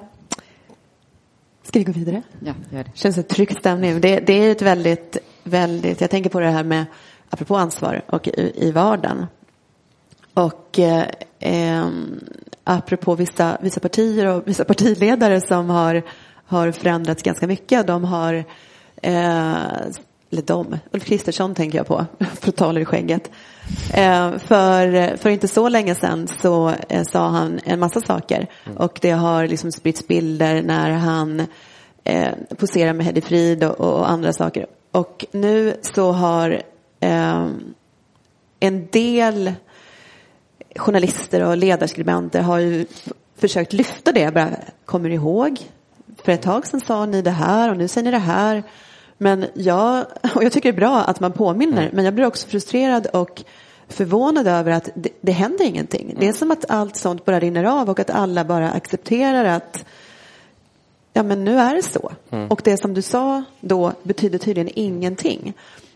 Ska vi gå vidare? Ja, gör det. Känns ett tryggt stämning. Det, det är ett väldigt, väldigt... Jag tänker på det här med apropå ansvar och i, i vardagen. Och eh, eh, apropå vissa, vissa partier och vissa partiledare som har, har förändrats ganska mycket. De har, eh, eller de, Ulf Kristersson tänker jag på, för att tala i skägget. Eh, för, för inte så länge sedan så eh, sa han en massa saker. Mm. Och det har liksom spritts bilder när han eh, poserar med Hedi Fried och, och andra saker. Och nu så har eh, en del journalister och ledarskribenter har ju f- försökt lyfta det. Bara, kommer ni ihåg? För ett tag sedan sa ni det här och nu säger ni det här. Men jag, och jag tycker det är bra att man påminner. Mm. Men jag blir också frustrerad och förvånad över att det, det händer ingenting. Mm. Det är som att allt sånt bara rinner av och att alla bara accepterar att ja, men nu är det så. Mm. Och det som du sa då betyder tydligen ingenting.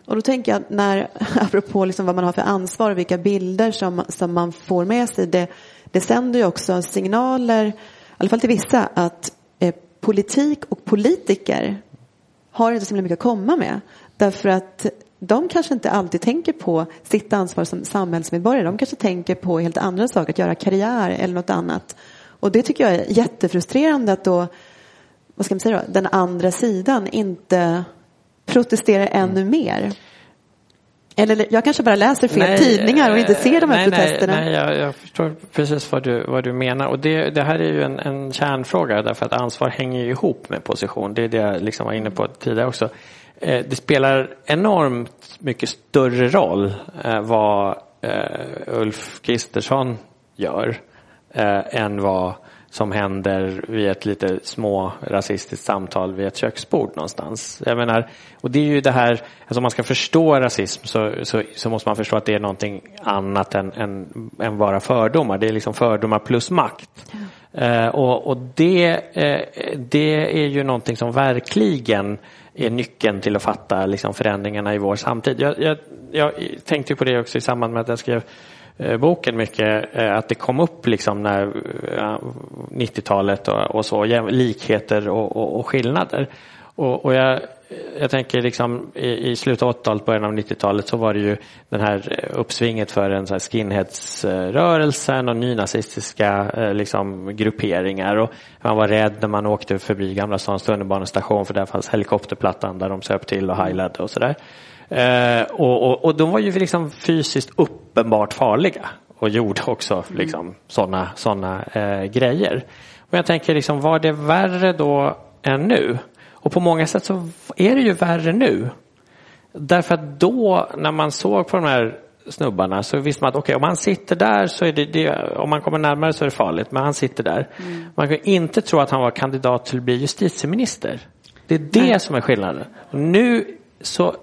Och då tänker jag, när, apropå liksom vad man har för ansvar och vilka bilder som, som man får med sig. Det, det sänder ju också signaler, i alla fall till vissa, att eh, politik och politiker har inte så mycket att komma med. Därför att de kanske inte alltid tänker på sitt ansvar som samhällsmedborgare. De kanske tänker på helt andra saker, att göra karriär eller något annat. Och det tycker jag är jättefrustrerande att då, vad ska man säga då, den andra sidan inte protesterar ännu mer. Eller jag kanske bara läser fel nej, tidningar och inte ser de här nej, protesterna. Nej, nej jag, jag förstår precis vad du, vad du menar. Och det, det här är ju en, en kärnfråga därför att ansvar hänger ihop med position. Det är det jag liksom var inne på tidigare också. Eh, det spelar enormt mycket större roll eh, vad eh, Ulf Kristersson gör eh, än vad som händer vid ett lite små rasistiskt samtal vid ett köksbord någonstans. Jag menar, och det är ju det här, alltså man ska förstå rasism så, så, så måste man förstå att det är någonting annat än, än, än bara fördomar. Det är liksom fördomar plus makt. Mm. Eh, och och det, eh, det är ju någonting som verkligen är nyckeln till att fatta liksom, förändringarna i vår samtid. Jag, jag, jag tänkte på det också i samband med att jag skrev boken mycket, att det kom upp liksom när nittiotalet och så, likheter och, och, och skillnader. Och, och jag, jag tänker liksom i, i slutet av åttiotalet, början av nittiotalet så var det ju den här uppsvinget för en så här skinheadsrörelsen och nynazistiska liksom, grupperingar. Och man var rädd när man åkte förbi Gamla stans tunnelbanestation för där fanns helikopterplattan där de söp till och hajlade och sådär. Eh, och, och, och de var ju liksom fysiskt uppenbart farliga och gjorde också liksom, mm. sådana såna, eh, grejer. Och jag tänker liksom, var det värre då än nu? Och på många sätt så är det ju värre nu. Därför att då när man såg på de här snubbarna så visste man att okej, om han sitter där så är det, det om man kommer närmare så är det farligt, men han sitter där. Mm. Man kan inte tro att han var kandidat till att bli justitieminister. Det är det mm. som är skillnaden. Och nu så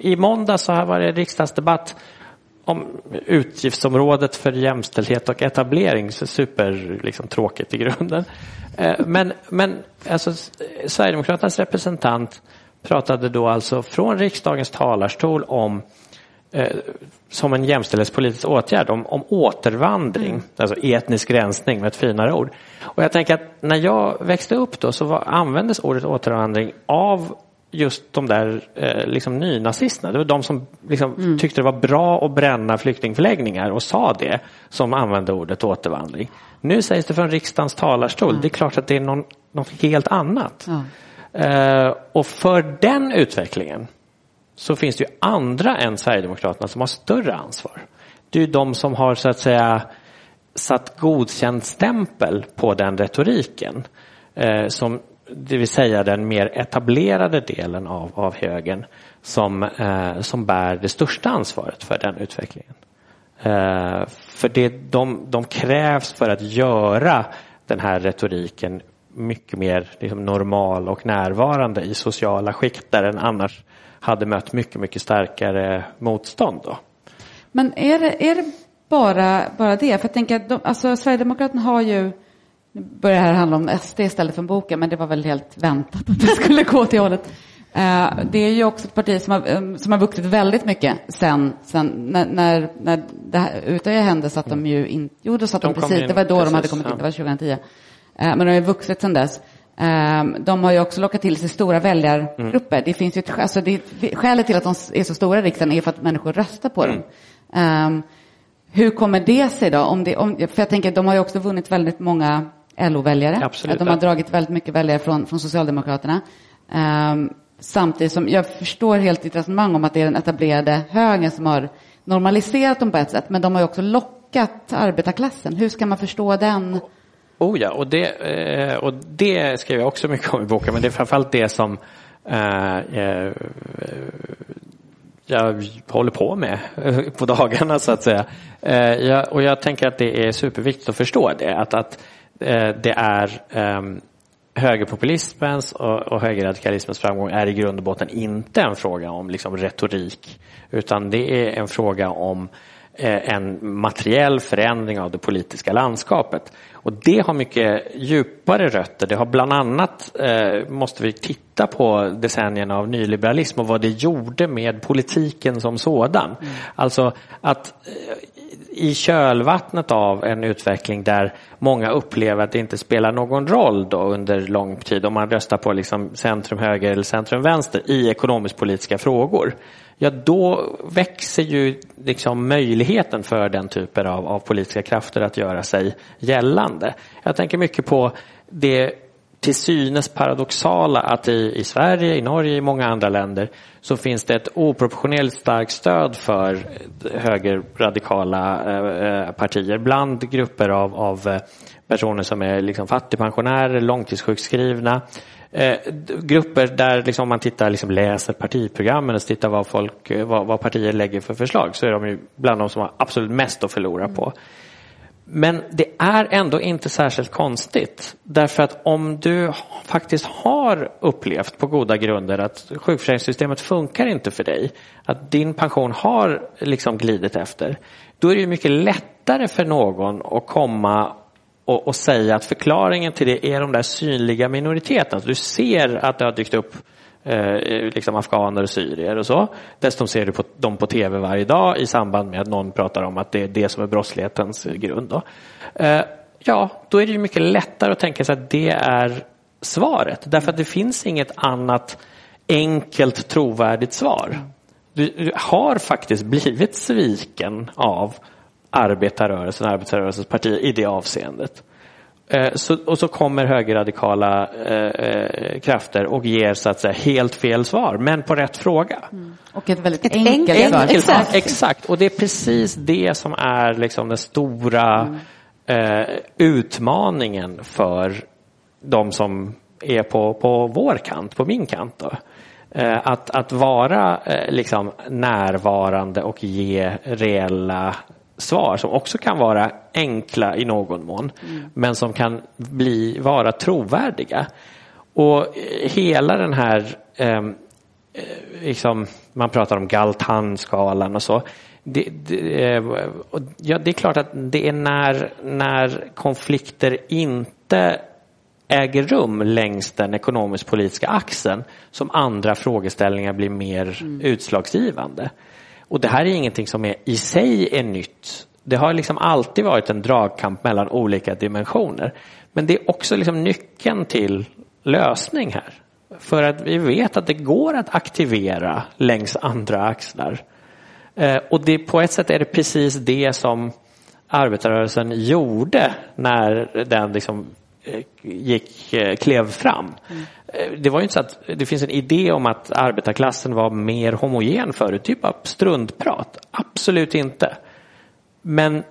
i måndag så här var det riksdagsdebatt om utgiftsområdet för jämställdhet och etablering, så super liksom tråkigt i grunden. Men men alltså Sverigedemokraternas representant pratade då alltså från riksdagens talarstol om eh, som en jämställdhetspolitisk åtgärd om, om återvandring, mm. alltså etnisk rensning med ett finare ord. Och jag tänker att när jag växte upp då så var, användes ordet återvandring av just de där eh, liksom nynazisterna. Det var de som liksom mm. tyckte det var bra att bränna flyktingförläggningar och sa det, som använde ordet återvandring. Nu sägs det från riksdagens talarstol. Mm. Det är klart att det är någon, något helt annat. Mm. Eh, och för den utvecklingen så finns det ju andra än Sverigedemokraterna som har större ansvar. Det är ju de som har så att säga satt godkänd stämpel på den retoriken eh, som, det vill säga den mer etablerade delen av, av högern som, eh, som bär det största ansvaret för den utvecklingen. Eh, för det, de, de krävs för att göra den här retoriken mycket mer liksom, normal och närvarande i sociala skikt där den annars hade mött mycket, mycket starkare motstånd då. Men är det, är det bara, bara det? För jag tänker att de, alltså, Sverigedemokraterna har ju... Nu börjar det här handla om S D istället för boken, men det var väl helt väntat att det skulle gå till hållet. Det är ju också ett parti som har, som har vuxit väldigt mycket sen, sen när, när, när det här Utøya hände, så att de ju in, jo, då satt de, de precis, in, det var då precis, de hade kommit in, det var tjugohundratio. Men de har ju vuxit sen dess. De har ju också lockat till sig stora väljargrupper. Mm. Det finns ju ett, alltså det, skälet till att de är så stora i riksdagen är för att människor röstar på dem. Mm. Hur kommer det sig då? Om det, om, för jag tänker att de har ju också vunnit väldigt många L O-väljare. Absolut. De har dragit väldigt mycket väljare från, från Socialdemokraterna. Um, samtidigt som jag förstår helt ditt resonemang om att det är den etablerade högern som har normaliserat dem på ett sätt. Men de har ju också lockat arbetarklassen. Hur ska man förstå den? Oh ja, och det, eh, och det skrev jag också mycket om i boken. Men det är framförallt det som eh, eh, jag håller på med på dagarna så att säga. Eh, jag, och jag tänker att det är superviktigt att förstå det. Att... att det är um, högerpopulismens och, och högerradikalismens framgång är i grund och botten inte en fråga om liksom, retorik, utan det är en fråga om eh, en materiell förändring av det politiska landskapet. Och det har mycket djupare rötter. Det har bland annat, eh, måste vi titta på decennierna av nyliberalism och vad det gjorde med politiken som sådan. Mm. Alltså att... i kölvattnet av en utveckling där många upplever att det inte spelar någon roll då under lång tid om man röstar på liksom centrum höger eller centrum vänster i ekonomisk-politiska frågor, ja då växer ju liksom möjligheten för den typen av, av politiska krafter att göra sig gällande. Jag tänker mycket på det till synes paradoxala att i, i Sverige, i Norge, i många andra länder så finns det ett oproportionellt starkt stöd för högerradikala eh, partier bland grupper av, av personer som är liksom fattigpensionärer, långtidssjukskrivna. Eh, grupper där liksom, om man tittar, liksom, läser partiprogrammen och tittar vad, folk, vad, vad partier lägger för förslag, så är de ju bland de som har absolut mest att förlora på. Men det är ändå inte särskilt konstigt. Därför att om du faktiskt har upplevt på goda grunder att sjukförsäkringssystemet funkar inte för dig, att din pension har liksom glidit efter, då är det ju mycket lättare för någon att komma och, och säga att förklaringen till det är de där synliga minoriteterna. Du ser att det har dykt upp Eh, liksom afghaner och syrier och så. Dessutom ser du på, dem på tv varje dag i samband med att någon pratar om att det är det som är brottslighetens grund då. Eh, ja, då är det ju mycket lättare att tänka sig att det är svaret. Därför att det finns inget annat enkelt trovärdigt svar. Du, du har faktiskt blivit sviken av arbetarrörelsen, arbetarrörelsens partier i det avseendet. Så, och så kommer högerradikala eh, krafter och ger så att säga helt fel svar, men på rätt fråga. Mm. Och ett väldigt ett enkelt, enkelt svar. Exakt. Exakt, och det är precis det som är liksom den stora mm. eh, utmaningen för de som är på, på vår kant, på min kant då. Eh, att, att vara eh, liksom närvarande och ge reella svar som också kan vara enkla i någon mån, mm. men som kan bli, vara trovärdiga. Och hela den här eh, liksom, man pratar om Galtan-skalan och så det, det, eh, och, ja, det är klart att det är när, när konflikter inte äger rum längs den ekonomisk-politiska axeln som andra frågeställningar blir mer mm. utslagsgivande. Och det här är ingenting som är, i sig är nytt. Det har liksom alltid varit en dragkamp mellan olika dimensioner. Men det är också liksom nyckeln till lösning här. För att vi vet att det går att aktivera längs andra axlar. Eh, och det, på ett sätt är det precis det som arbetarrörelsen gjorde när den liksom gick, klev fram. Mm. Det var ju inte så att det finns en idé om att arbetarklassen var mer homogen förut, typ av struntprat. Absolut inte. Men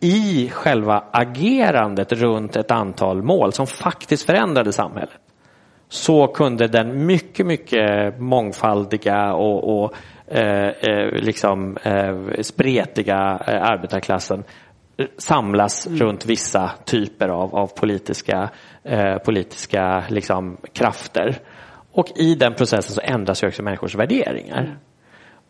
i själva agerandet runt ett antal mål som faktiskt förändrade samhället, så kunde den mycket, mycket mångfaldiga och, och eh, liksom eh, spretiga arbetarklassen samlas mm. runt vissa typer av, av politiska, eh, politiska liksom, krafter. Och i den processen så ändras ju också människors värderingar. Mm.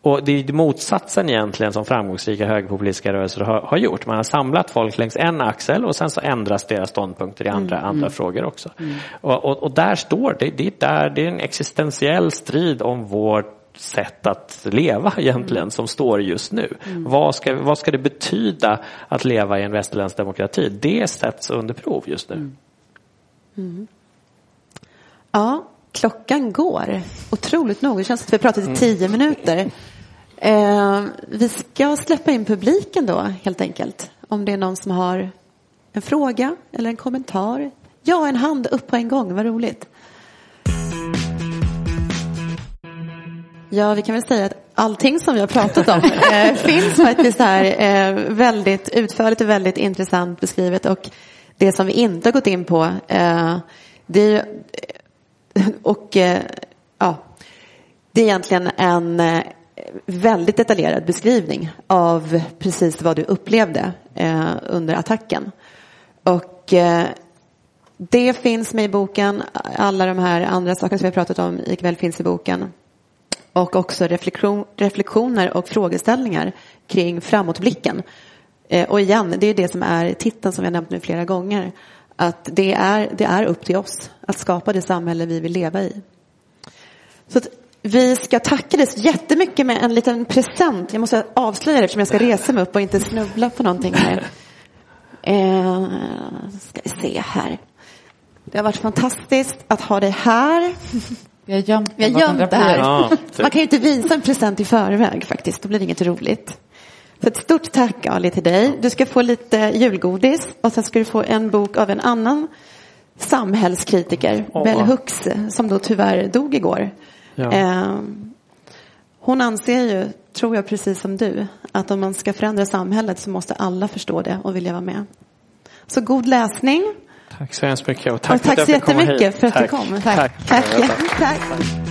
Och det är motsatsen egentligen som framgångsrika högerpopulistiska rörelser har, har gjort. Man har samlat folk längs en axel och sen så ändras deras ståndpunkter i andra, mm. andra frågor också. Mm. Och, och, och där står det, det är, där, det är en existentiell strid om vårt sätt att leva egentligen som står just nu. Mm. Vad, ska, vad ska det betyda att leva i en västerländsk demokrati? Det sätts under prov just nu. Mm. Mm. Ja, klockan går. Otroligt nog. Det känns som att vi har pratat i tio mm. minuter. Eh, vi ska släppa in publiken då, helt enkelt. Om det är någon som har en fråga eller en kommentar. Ja, en hand upp på en gång. Vad roligt. Ja, vi kan väl säga att allting som vi har pratat om eh, finns faktiskt här eh, väldigt utförligt och väldigt intressant beskrivet. Och det som vi inte har gått in på, eh, det är ju, och eh, ja, det är egentligen en eh, väldigt detaljerad beskrivning av precis vad du upplevde eh, under attacken. Och eh, det finns med i boken. Alla de här andra sakerna som vi har pratat om ikväll finns i boken. Och också reflektion, reflektioner och frågeställningar kring framåtblicken. Eh, och igen, det är det som är titeln som jag nämnt nu flera gånger. Att det är, det är upp till oss att skapa det samhälle vi vill leva i. Så att vi ska tacka dig så jättemycket med en liten present. Jag måste avslöja det eftersom jag ska resa mig upp och inte snubbla på någonting här. Eh, ska vi se här. Det har varit fantastiskt att ha dig här. Vi har gömt, vi har gömt det här. Ja, typ. Man kan ju inte visa en present i förväg faktiskt. Då blir det inget roligt. Så ett stort tack, Ali, till dig. Du ska få lite julgodis. Och sen ska du få en bok av en annan samhällskritiker. Oh. Bell Hux, som då tyvärr dog igår. Ja. Eh, hon anser ju, tror jag precis som du, att om man ska förändra samhället så måste alla förstå det och vilja vara med. Så god läsning. Tack så hemskt mycket och tack, och tack för att du kom hit. Tack så jättemycket för att du kom. Tack. Tack. Tack. Tack.